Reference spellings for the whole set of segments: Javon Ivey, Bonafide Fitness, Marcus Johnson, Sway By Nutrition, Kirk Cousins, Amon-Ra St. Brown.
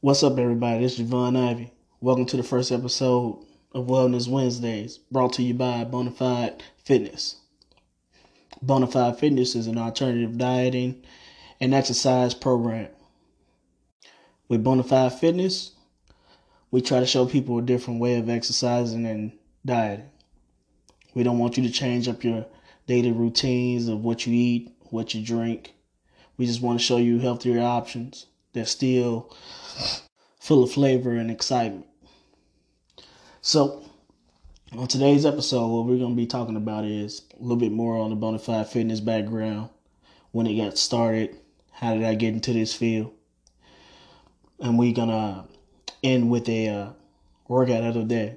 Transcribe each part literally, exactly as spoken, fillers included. What's up, everybody? This is Javon Ivey. Welcome to the first episode of Wellness Wednesdays, brought to you by Bonafide Fitness. Bonafide Fitness is an alternative dieting and exercise program. With Bonafide Fitness, we try to show people a different way of exercising and dieting. We don't want you to change up your daily routines of what you eat, what you drink. We just want to show you healthier options. They're still full of flavor and excitement. So, on today's episode, what we're going to be talking about is a little bit more on the Bonafide Fitness background, when it got started, how did I get into this field, and we're going to end with a uh, workout of the day.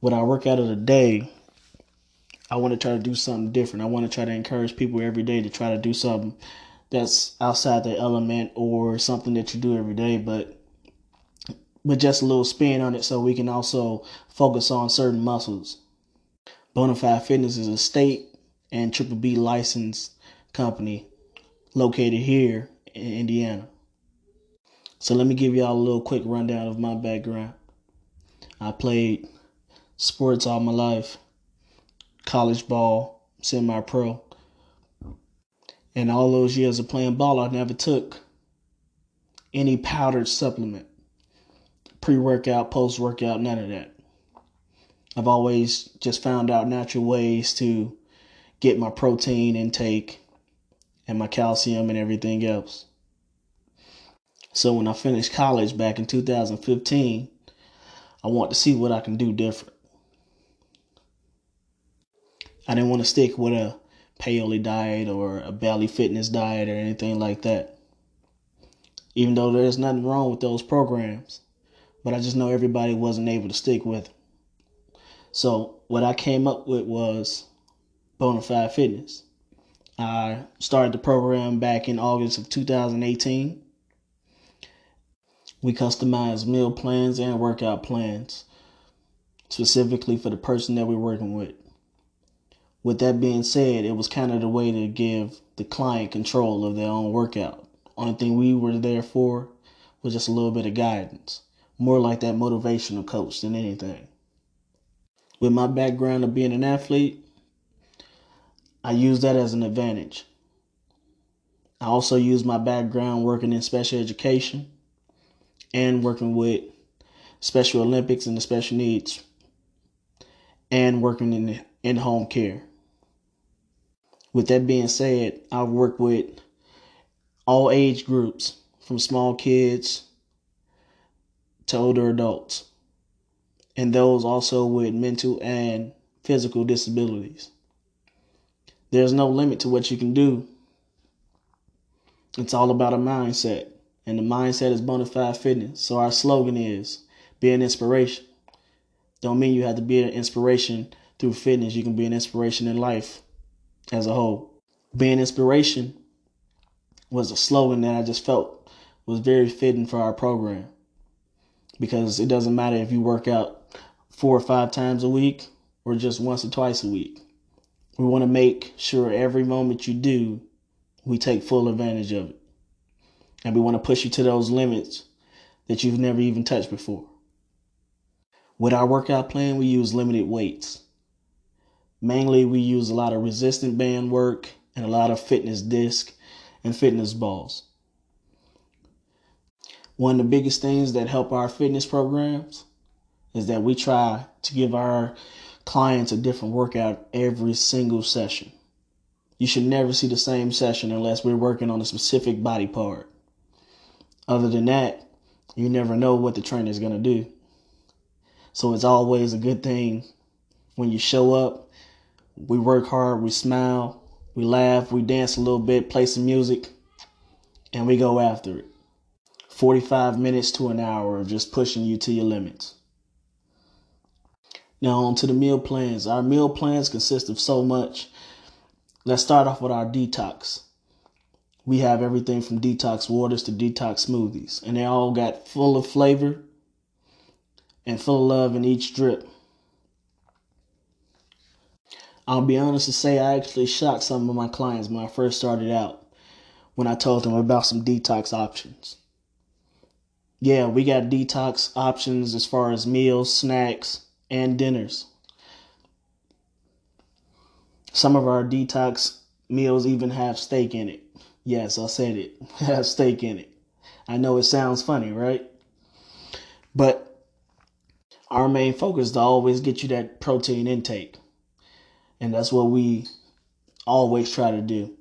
With our workout of the day, I want to try to do something different. I want to try to encourage people every day to try to do something that's outside the element or something that you do every day, but with just a little spin on it so we can also focus on certain muscles. Bonafide Fitness is a state and Triple B licensed company located here in Indiana. So let me give y'all a little quick rundown of my background. I played sports all my life, college ball, semi-pro. And all those years of playing ball, I never took any powdered supplement, pre-workout, post-workout, none of that. I've always just found out natural ways to get my protein intake and my calcium and everything else. So when I finished college back in two thousand fifteen, I wanted to see what I can do different. I didn't want to stick with a paleo diet or a belly fitness diet or anything like that, even though there's nothing wrong with those programs, but I just know everybody wasn't able to stick with it. So what I came up with was Bonafide Fitness. I started the program back in August of two thousand eighteen. We customized meal plans and workout plans specifically for the person that we're working with. With that being said, it was kind of the way to give the client control of their own workout. Only thing we were there for was just a little bit of guidance, more like that motivational coach than anything. With my background of being an athlete, I use that as an advantage. I also use my background working in special education and working with Special Olympics and the special needs and working in the in-home care. With that being said, I've worked with all age groups, from small kids to older adults, and those also with mental and physical disabilities. There's no limit to what you can do. It's all about a mindset, and the mindset is Bonafide Fitness. So our slogan is, be an inspiration. Don't mean you have to be an inspiration through fitness. You can be an inspiration in life as a whole. Being inspiration was a slogan that I just felt was very fitting for our program, because it doesn't matter if you work out four or five times a week or just once or twice a week. We want to make sure every moment you do, we take full advantage of it. And we want to push you to those limits that you've never even touched before. With our workout plan, we use limited weights. Mainly, we use a lot of resistance band work and a lot of fitness disc and fitness balls. One of the biggest things that help our fitness programs is that we try to give our clients a different workout every single session. You should never see the same session unless we're working on a specific body part. Other than that, you never know what the trainer is going to do. So it's always a good thing when you show up. We work hard, we smile, we laugh, we dance a little bit, play some music, and we go after it. forty-five minutes to an hour of just pushing you to your limits. Now on to the meal plans. Our meal plans consist of so much. Let's start off with our detox. We have everything from detox waters to detox smoothies, and they all got full of flavor and full of love in each drip. I'll be honest to say I actually shocked some of my clients when I first started out, when I told them about some detox options. yeah, we got detox options as far as meals, snacks, and dinners. Some of our detox meals even have steak in it. Yes, I said it. Have steak in it. I know it sounds funny, right? But our main focus is to always get you that protein intake. And that's what we always try to do.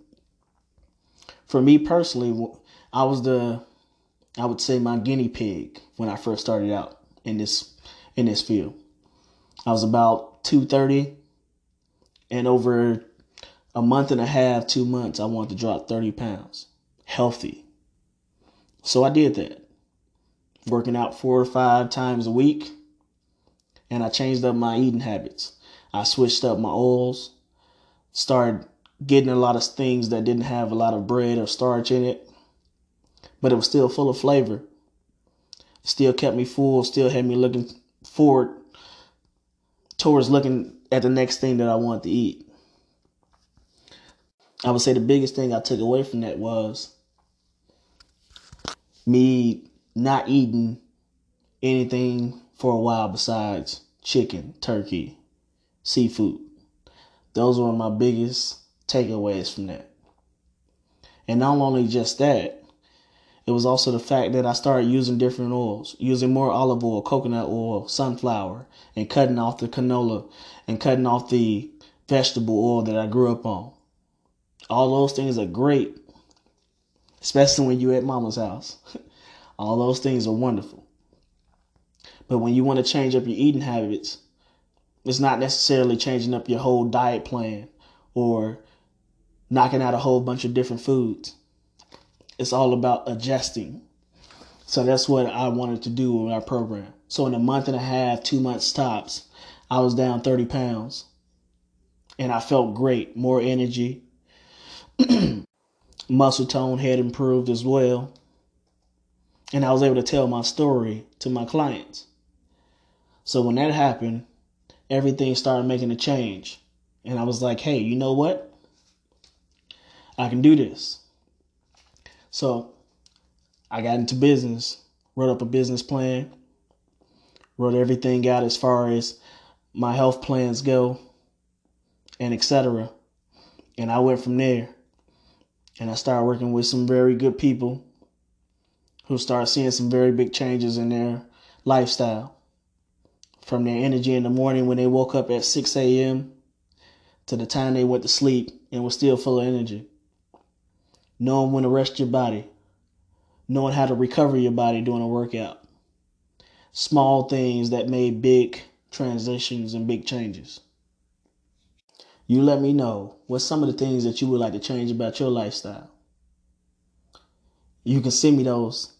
For me personally, I was the, I would say my guinea pig when I first started out in this, in this field. I was about two thirty, and over a month and a half, two months, I wanted to drop thirty pounds, healthy. So I did that, working out four or five times a week, and I changed up my eating habits. I switched up my oils, started getting a lot of things that didn't have a lot of bread or starch in it, but it was still full of flavor. Still kept me full, still had me looking forward towards looking at the next thing that I wanted to eat. I would say the biggest thing I took away from that was me not eating anything for a while besides chicken, turkey, seafood. Those were my biggest takeaways from that. And not only just that, it was also the fact that I started using different oils, using more olive oil, coconut oil, sunflower, and cutting off the canola and cutting off the vegetable oil that I grew up on. All those things are great, especially when you're at mama's house. All those things are wonderful. But when you want to change up your eating habits, it's not necessarily changing up your whole diet plan or knocking out a whole bunch of different foods. It's all about adjusting. So that's what I wanted to do with our program. So in a month and a half, two months tops, I was down thirty pounds. And I felt great, more energy. Muscle tone had improved as well. And I was able to tell my story to my clients. So when that happened, everything started making a change. And I was like, hey, you know what? I can do this. So I got into business, wrote up a business plan, wrote everything out as far as my health plans go, and et cetera. And I went from there. And I started working with some very good people who started seeing some very big changes in their lifestyle. From their energy in the morning when they woke up at six a.m. to the time they went to sleep and were still full of energy. Knowing when to rest your body. Knowing how to recover your body during a workout. Small things that made big transitions and big changes. You let me know what some of the things that you would like to change about your lifestyle. You can send me those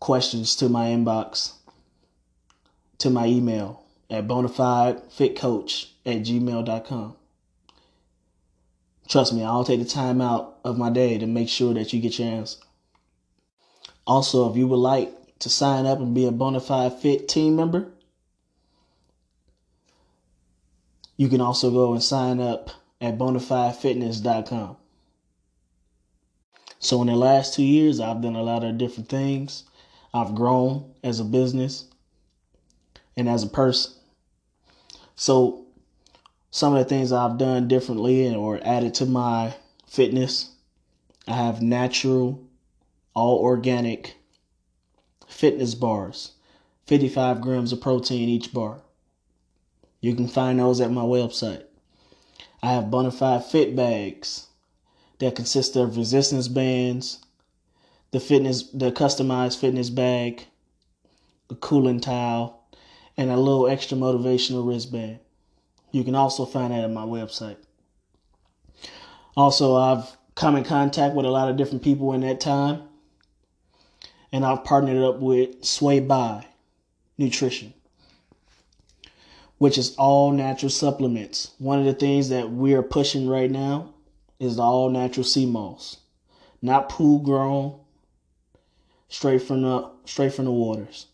questions to my inbox, to my email at bonafide fit coach at gmail dot com. Trust me, I'll take the time out of my day to make sure that you get your answer. Also, if you would like to sign up and be a Bonafide Fit team member, you can also go and sign up at bonafide fitness dot com. So in the last two years, I've done a lot of different things. I've grown as a business and as a person. So some of the things I've done differently or added to my fitness, I have natural, all organic fitness bars, fifty-five grams of protein each bar. You can find those at my website. I have Bonafide Fit bags that consist of resistance bands, the fitness, the customized fitness bag, the cooling towel, and a little extra motivational wristband. You can also find that at my website. Also, I've come in contact with a lot of different people in that time, and I've partnered up with Sway By Nutrition, which is all natural supplements. One of the things that we are pushing right now is the all natural sea moss, not pool grown, straight from the straight from the waters.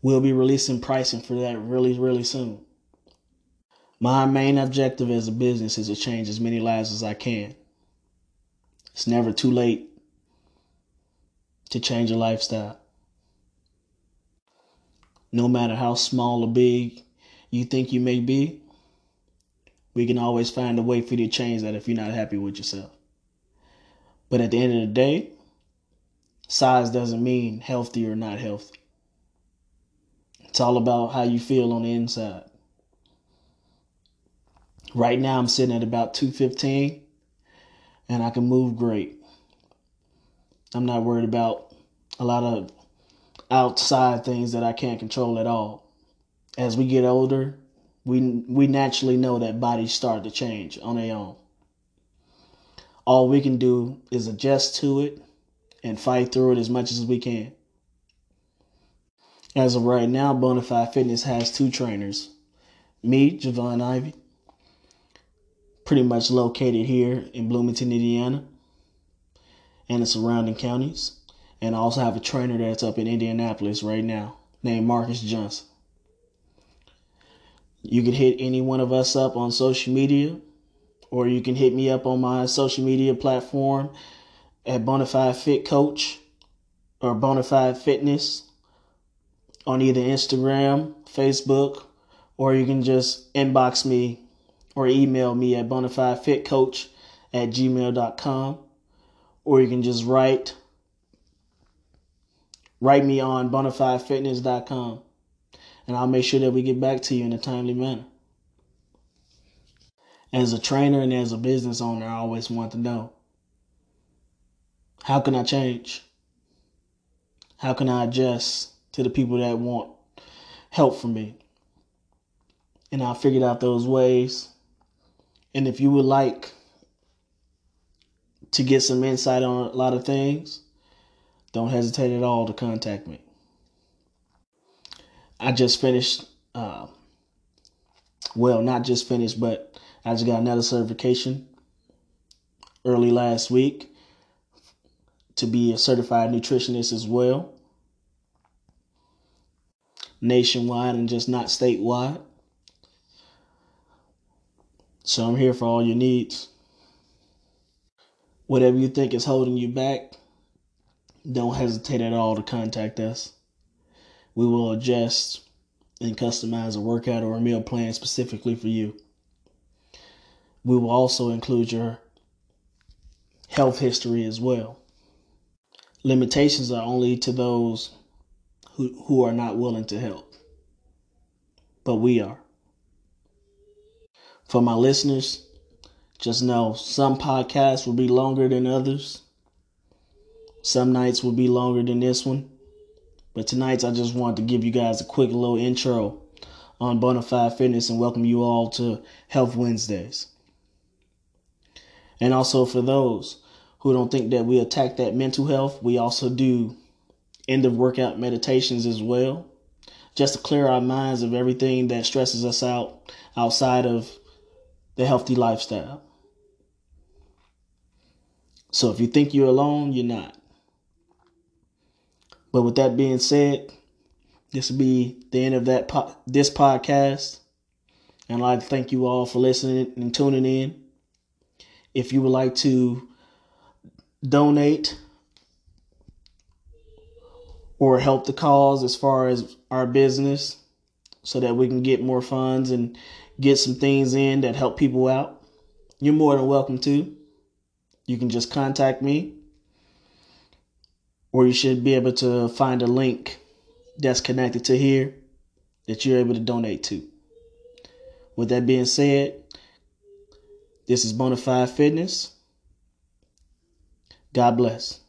We'll be releasing pricing for that really, really soon. My main objective as a business is to change as many lives as I can. It's never too late. to change your lifestyle. No matter how small or big you think you may be, we can always find a way for you to change that if you're not happy with yourself. But at the end of the day, size doesn't mean healthy or not healthy. It's all about how you feel on the inside. Right now, I'm sitting at about two fifteen, and I can move great. I'm not worried about a lot of outside things that I can't control at all. As we get older, we we naturally know that bodies start to change on their own. All we can do is adjust to it and fight through it as much as we can. As of right now, Bonafide Fitness has two trainers. Me, Javon Ivey, pretty much located here in Bloomington, Indiana, and the surrounding counties. And I also have a trainer that's up in Indianapolis right now named Marcus Johnson. You can hit any one of us up on social media, or you can hit me up on my social media platform at Bonafide Fit Coach or Bonafide Fitness on either Instagram, Facebook, or you can just inbox me or email me at bonafidefitcoach at gmail dot com, or you can just write write me on bonafide fitness dot com, and I'll make sure that we get back to you in a timely manner. As a trainer and as a business owner, I always want to know, how can I change? How can I adjust to the people that want help from me? And I figured out those ways. And if you would like to get some insight on a lot of things, don't hesitate at all to contact me. I just finished, uh, well, not just finished, but I just got another certification early last week to be a certified nutritionist as well, nationwide and just not statewide. So I'm here for all your needs. Whatever you think is holding you back, don't hesitate at all to contact us. We will adjust and customize a workout or a meal plan specifically for you. We will also include your health history as well. Limitations are only to those who, who are not willing to help, but we are. For my listeners, just know some podcasts will be longer than others. Some nights will be longer than this one, but tonight I just wanted to give you guys a quick little intro on Bonafide Fitness and welcome you all to Health Wednesdays. And also for those who don't think that we attack that mental health, we also do end of workout meditations as well, just to clear our minds of everything that stresses us out outside of the healthy lifestyle. So if you think you're alone, you're not. But with that being said, this will be the end of that po- this podcast. And I'd like to thank you all for listening and tuning in. If you would like to donate or help the cause as far as our business so that we can get more funds and get some things in that help people out, you're more than welcome to. You can just contact me, or you should be able to find a link that's connected to here that you're able to donate to. With that being said, this is Bonafide Fitness. God bless.